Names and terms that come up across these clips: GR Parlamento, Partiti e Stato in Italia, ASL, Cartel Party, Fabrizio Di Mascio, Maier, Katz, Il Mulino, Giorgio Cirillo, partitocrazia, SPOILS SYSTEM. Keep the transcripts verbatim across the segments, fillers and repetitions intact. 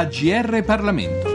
a G R Parlamento.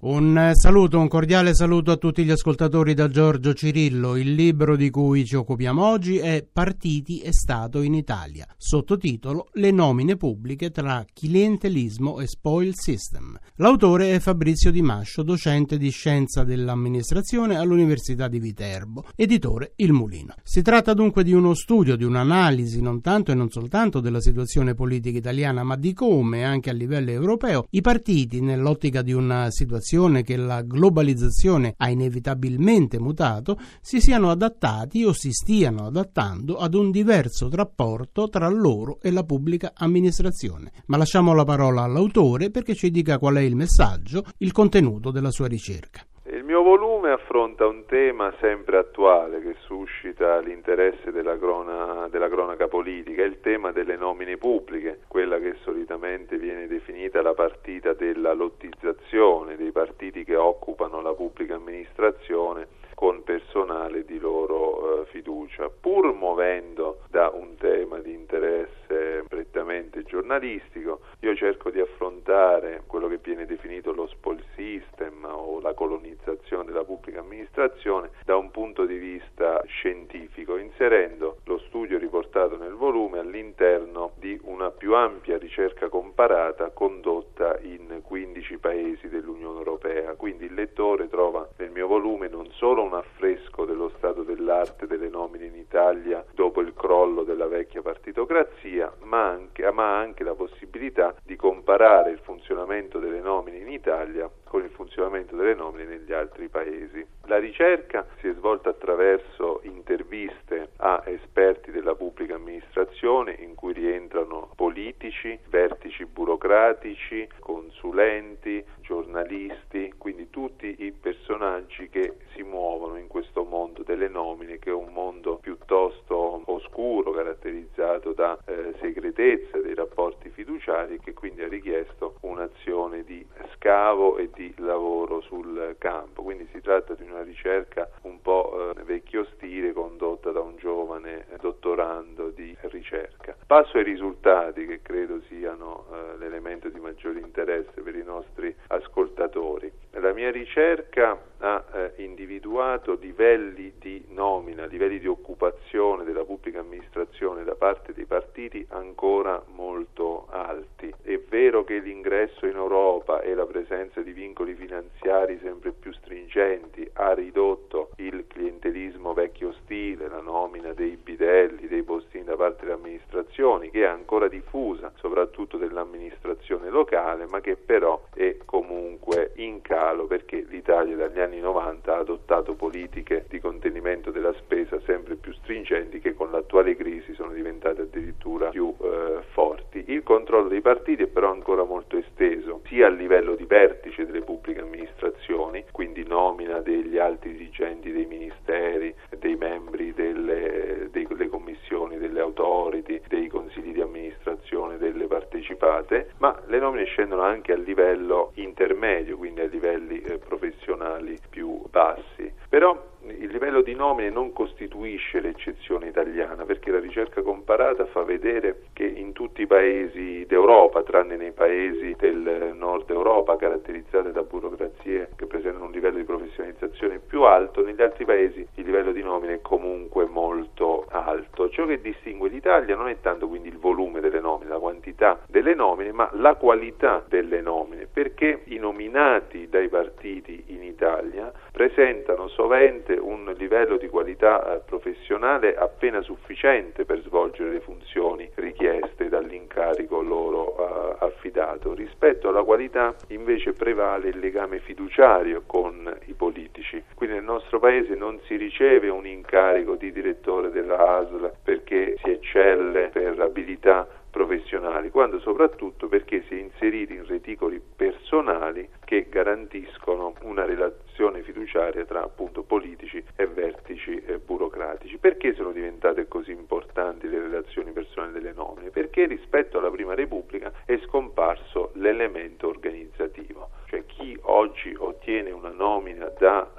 Un saluto, un cordiale saluto a tutti gli ascoltatori da Giorgio Cirillo. Il libro di cui ci occupiamo oggi è Partiti e Stato in Italia, sottotitolo Le nomine pubbliche tra clientelismo e spoils system. L'autore è Fabrizio Di Mascio, docente di scienza dell'amministrazione all'Università di Viterbo, editore Il Mulino. Si tratta dunque di uno studio, di un'analisi non tanto e non soltanto della situazione politica italiana, ma di come, anche a livello europeo, i partiti, nell'ottica di una situazione che la globalizzazione ha inevitabilmente mutato, si siano adattati o si stiano adattando ad un diverso rapporto tra loro e la pubblica amministrazione. Ma lasciamo la parola all'autore perché ci dica qual è il messaggio, il contenuto della sua ricerca. Il mio volume affronta un tema sempre attuale che suscita l'interesse della, crona, della cronaca politica, il tema delle nomine pubbliche, quella che solitamente viene definita la partita della lottizzazione, dei partiti che occupano la pubblica amministrazione con personale di loro eh, fiducia, pur muovendo da un tema di interesse prettamente giornalistico. Io cerco di affrontare quello che viene definito lo spoils system o la colonizzazione della pubblica amministrazione da un punto di vista scientifico, inserendo lo studio riportato nel volume all'interno di una più ampia ricerca comparata condotta in quindici paesi dell'Unione Europea. Quindi il lettore trova nel mio volume non solo un affresco dello stato dell'arte delle nomine in Italia dopo il crollo della vecchia partitocrazia, ma anche, ma anche la possibilità di comparare il funzionamento delle nomine in Italia con il funzionamento delle nomine negli altri paesi. La ricerca si è svolta attraverso interviste a esperti della pubblica amministrazione, in cui rientrano politici, vertici burocratici, consulenti, giornalisti, quindi tutti i personaggi che si muovono in questo mondo delle nomine, che è un mondo piuttosto oscuro, caratterizzato da eh, segretezza dei rapporti fiduciari, che quindi ha richiesto un'azione di scavo e di lavoro sul campo. Quindi si tratta di una ricerca un po' eh, vecchio stile, condotta da un giovane dottorando di ricerca. Passo ai risultati, che credo siano eh, l'elemento di maggiore interesse per i nostri ascoltatori. La mia ricerca ha eh, individuato livelli di nomina, livelli di occupazione della pubblica amministrazione da parte dei partiti ancora molto alti. È vero che l'ingresso in Europa e la presenza di vincoli finanziari sempre più stringenti ha ridotto il clientelismo vecchio stile, la nomina dei bidelli, dei postini da parte delle amministrazioni, che è ancora diffusa, soprattutto dell'amministrazione locale, ma che però è comunque in calo, perché l'Italia dagli anni novanta ha adottato politiche di contenimento della spesa sempre più stringenti, che con l'attuale crisi sono diventate addirittura più eh, forti. Il controllo dei partiti è però ancora molto esteso, sia a livello di vertice delle pubbliche amministrazioni, quindi nomina degli alti dirigenti dei ministeri, dei membri delle, dei, delle commissioni, delle authority, dei consigli di amministrazione, delle partecipate, ma le nomine scendono anche a livello intermedio, quindi a livelli eh, professionali più bassi. Però il livello di nomine non costituisce l'eccezione italiana, perché la ricerca comparata fa vedere che in tutti i paesi d'Europa, tranne nei paesi del nord Europa caratterizzati da burocrazie che presentano un livello di professionalizzazione più alto, negli altri paesi il livello di nomine è comunque molto alto. Ciò che distingue l'Italia non è tanto quindi il volume delle nomine, la quantità delle nomine, ma la qualità delle nomine, perché i nominati dai partiti in Italia presentano sovente un livello di qualità professionale appena sufficiente per svolgere le funzioni richieste dall'incarico loro affidato. Rispetto alla qualità invece prevale il legame fiduciario con i politici. Quindi nel nostro paese non si riceve un incarico di direttore della A S L perché si eccelle per abilità professionali, quando soprattutto perché si è inseriti in reticoli personali che garantiscono una relazione fiduciaria tra appunto politici e vertici eh, burocratici. Perché sono diventate così importanti le relazioni personali delle nomine? Perché rispetto alla Prima Repubblica è scomparso l'elemento organizzativo, cioè chi oggi ottiene una nomina da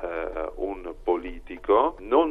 eh, un politico non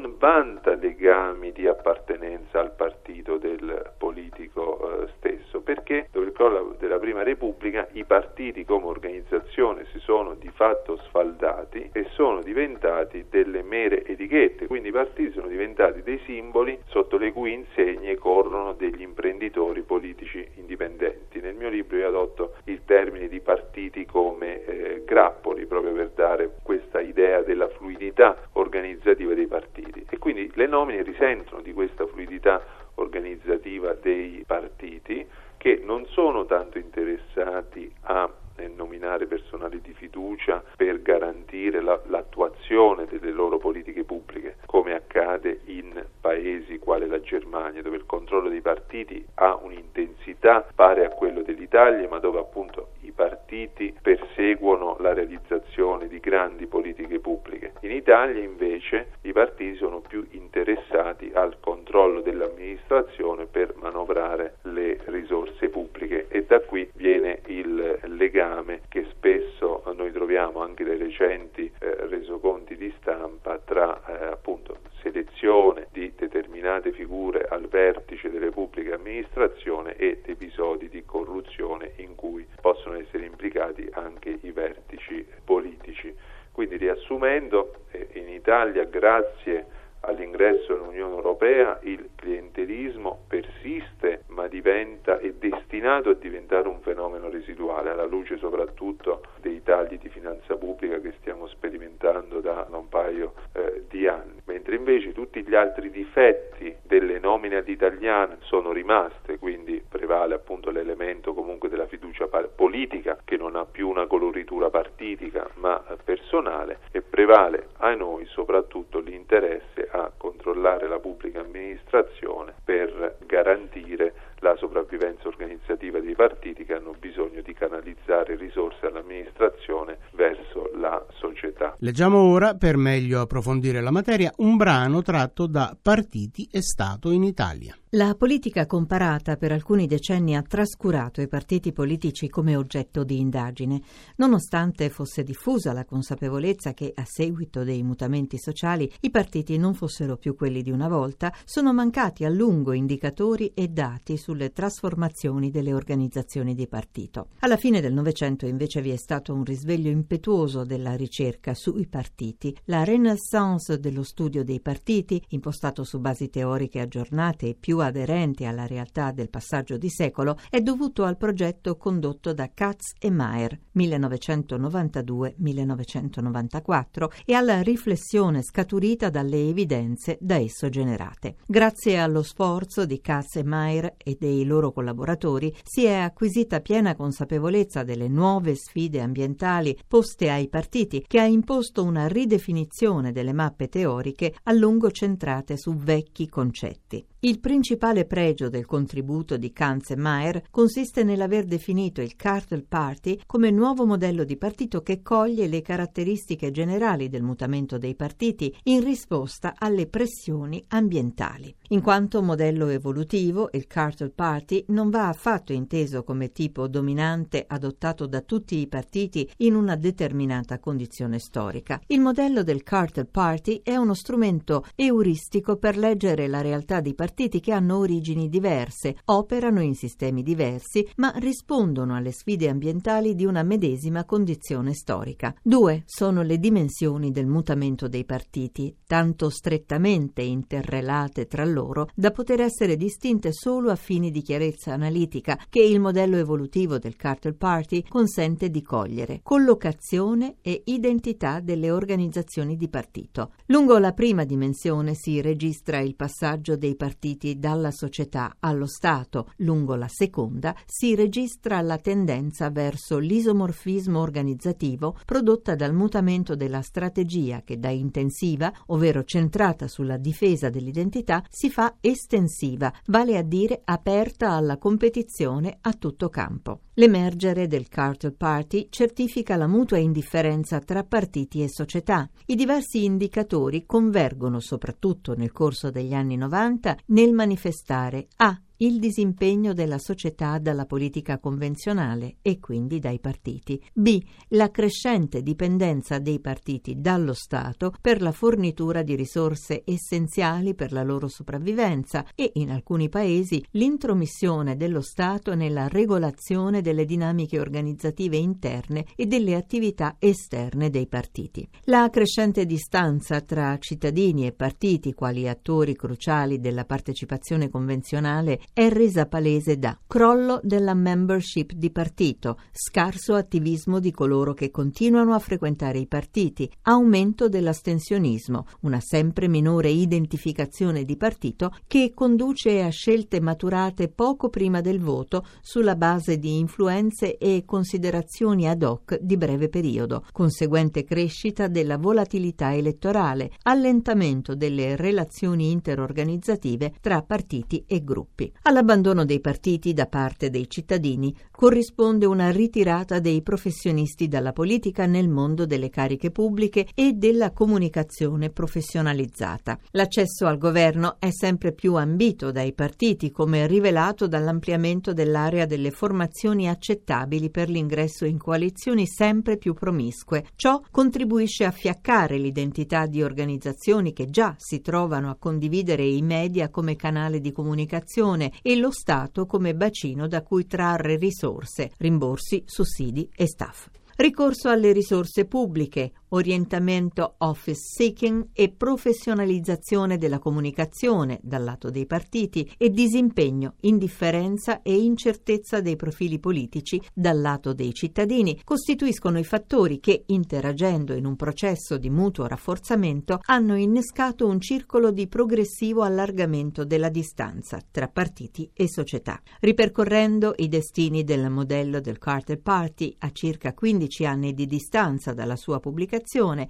legami di appartenenza al partito del politico eh, stesso, perché dopo il crollo della Prima Repubblica i partiti come organizzazione si sono di fatto sfaldati e sono diventati delle mere etichette, quindi i partiti sono diventati dei simboli sotto le cui insegne corrono degli imprenditori politici indipendenti. Nel mio libro io adotto il termine di partiti come eh, grappoli, proprio per dare questa idea della fluidità organizzativa dei partiti, e quindi le nomine risentono di questa fluidità organizzativa dei partiti, che non sono tanto interessati a nominare personali di fiducia per garantire la, l'attuazione delle loro politiche pubbliche, come accade in paesi quali la Germania, dove il controllo dei partiti ha un'intensità pari a quello dell'Italia, ma dove appunto i partiti perseguono la realizzazione di grandi politiche pubbliche. In Italia invece i partiti sono più interessati al controllo dell'amministrazione per manovrare le risorse pubbliche, e da qui viene il legame che spesso noi troviamo anche dai recenti eh, resoconti di stampa tra eh, appunto selezione di determinate figure al vertice delle pubbliche amministrazioni ed episodi di corruzione in cui possono essere implicati anche i vertici politici. Quindi, riassumendo, eh, in Italia, grazie all'ingresso dell'Unione Europea, il clientelismo persiste, ma diventa è destinato a diventare un fenomeno residuale, alla luce soprattutto dei tagli di finanza pubblica che stiamo sperimentando da un paio eh, di anni. Mentre invece tutti gli altri difetti delle nomine ad italiane sono rimaste, quindi prevale appunto l'elemento comunque della fiducia par- politica, che non ha più una coloritura partitica ma personale, e prevale a noi soprattutto l'interesse a controllare la pubblica amministrazione per garantire la sopravvivenza organizzativa dei partiti, che hanno bisogno di canalizzare risorse all'amministrazione verso la società. Leggiamo ora, per meglio approfondire la materia, un brano tratto da Partiti e Stato in Italia. La politica comparata per alcuni decenni ha trascurato i partiti politici come oggetto di indagine, nonostante fosse diffusa la consapevolezza che, a seguito dei mutamenti sociali, i partiti non fossero più quelli di una volta. Sono mancati a lungo indicatori e dati sulle trasformazioni delle organizzazioni di partito. Alla fine del Novecento invece vi è stato un risveglio impetuoso della ricerca sui partiti, la renaissance dello studio dei partiti, impostato su basi teoriche aggiornate e più aderenti alla realtà del passaggio di secolo, è dovuto al progetto condotto da Katz e Maier millenovecentonovantadue millenovecentonovantaquattro e alla riflessione scaturita dalle evidenze da esso generate. Grazie allo sforzo di Katz e Maier e dei loro collaboratori si è acquisita piena consapevolezza delle nuove sfide ambientali poste ai partiti, che ha imposto una ridefinizione delle mappe teoriche a lungo centrate su vecchi concetti. Il principale pregio del contributo di Katz e Maier consiste nell'aver definito il Cartel Party come nuovo modello di partito che coglie le caratteristiche generali del mutamento dei partiti in risposta alle pressioni ambientali. In quanto modello evolutivo, il Cartel Party non va affatto inteso come tipo dominante adottato da tutti i partiti in una determinata condizione storica. Il modello del Cartel Party è uno strumento euristico per leggere la realtà di partiti che hanno origini diverse, operano in sistemi diversi, ma rispondono alle sfide ambientali di una medesima condizione storica. Due sono le dimensioni del mutamento dei partiti, tanto strettamente interrelate tra loro da poter essere distinte solo a fini di chiarezza analitica, che il modello evolutivo del Cartel Party consente di cogliere: collocazione e identità delle organizzazioni di partito. Lungo la prima dimensione si registra il passaggio dei partiti dalla società allo Stato, lungo la seconda si registra la tendenza verso l'isomorfismo organizzativo prodotta dal mutamento della strategia, che da intensiva, ovvero centrata sulla difesa dell'identità, si fa estensiva, vale a dire aperta alla competizione a tutto campo. L'emergere del Cartel Party certifica la mutua indifferenza tra partiti e società. I diversi indicatori convergono soprattutto nel corso degli anni novanta nel manifestare a il disimpegno della società dalla politica convenzionale e quindi dai partiti. B. La crescente dipendenza dei partiti dallo Stato per la fornitura di risorse essenziali per la loro sopravvivenza e, in alcuni paesi, l'intromissione dello Stato nella regolazione delle dinamiche organizzative interne e delle attività esterne dei partiti. La crescente distanza tra cittadini e partiti, quali attori cruciali della partecipazione convenzionale, è resa palese da crollo della membership di partito, scarso attivismo di coloro che continuano a frequentare i partiti, aumento dell'astensionismo, una sempre minore identificazione di partito che conduce a scelte maturate poco prima del voto sulla base di influenze e considerazioni ad hoc di breve periodo, conseguente crescita della volatilità elettorale, allentamento delle relazioni interorganizzative tra partiti e gruppi. All'abbandono dei partiti da parte dei cittadini corrisponde una ritirata dei professionisti dalla politica nel mondo delle cariche pubbliche e della comunicazione professionalizzata. L'accesso al governo è sempre più ambito dai partiti, come rivelato dall'ampliamento dell'area delle formazioni accettabili per l'ingresso in coalizioni sempre più promiscue. Ciò contribuisce a fiaccare l'identità di organizzazioni che già si trovano a condividere i media come canale di comunicazione e lo Stato come bacino da cui trarre risorse, rimborsi, sussidi e staff. Ricorso alle risorse pubbliche, orientamento office seeking e professionalizzazione della comunicazione dal lato dei partiti e disimpegno, indifferenza e incertezza dei profili politici dal lato dei cittadini costituiscono i fattori che, interagendo in un processo di mutuo rafforzamento, hanno innescato un circolo di progressivo allargamento della distanza tra partiti e società. Ripercorrendo i destini del modello del Cartel Party a circa quindici anni di distanza dalla sua pubblicazione,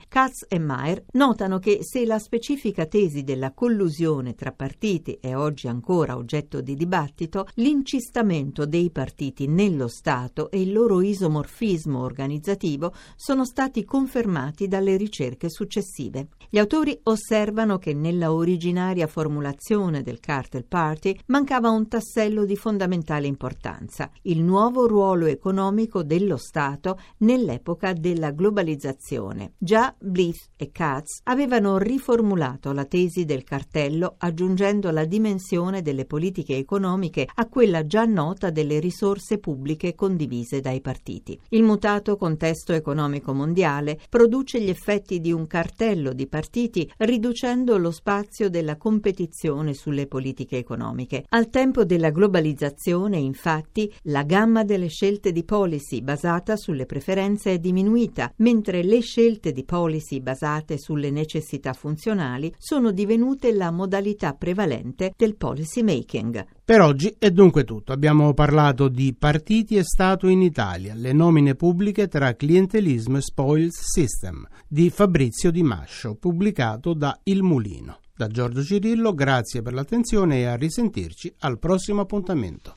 Katz e Maier notano che se la specifica tesi della collusione tra partiti è oggi ancora oggetto di dibattito, l'incistamento dei partiti nello Stato e il loro isomorfismo organizzativo sono stati confermati dalle ricerche successive. Gli autori osservano che nella originaria formulazione del Cartel Party mancava un tassello di fondamentale importanza: il nuovo ruolo economico dello Stato nell'epoca della globalizzazione. Già Blith e Katz avevano riformulato la tesi del cartello aggiungendo la dimensione delle politiche economiche a quella già nota delle risorse pubbliche condivise dai partiti. Il mutato contesto economico mondiale produce gli effetti di un cartello di partiti, riducendo lo spazio della competizione sulle politiche economiche. Al tempo della globalizzazione, infatti, la gamma delle scelte di policy basata sulle preferenze è diminuita, mentre le scelte scelte di policy basate sulle necessità funzionali sono divenute la modalità prevalente del policy making. Per oggi è dunque tutto. Abbiamo parlato di Partiti e Stato in Italia, le nomine pubbliche tra clientelismo e spoils system, di Fabrizio Di Mascio, pubblicato da Il Mulino. Da Giorgio Cirillo, grazie per l'attenzione e a risentirci al prossimo appuntamento.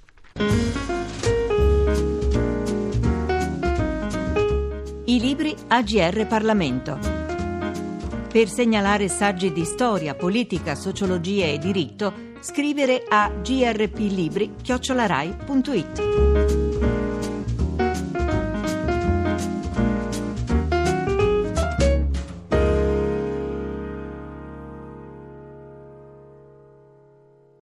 I libri A G R Parlamento. Per segnalare saggi di storia, politica, sociologia e diritto, scrivere a grplibri chiocciola rai punto it.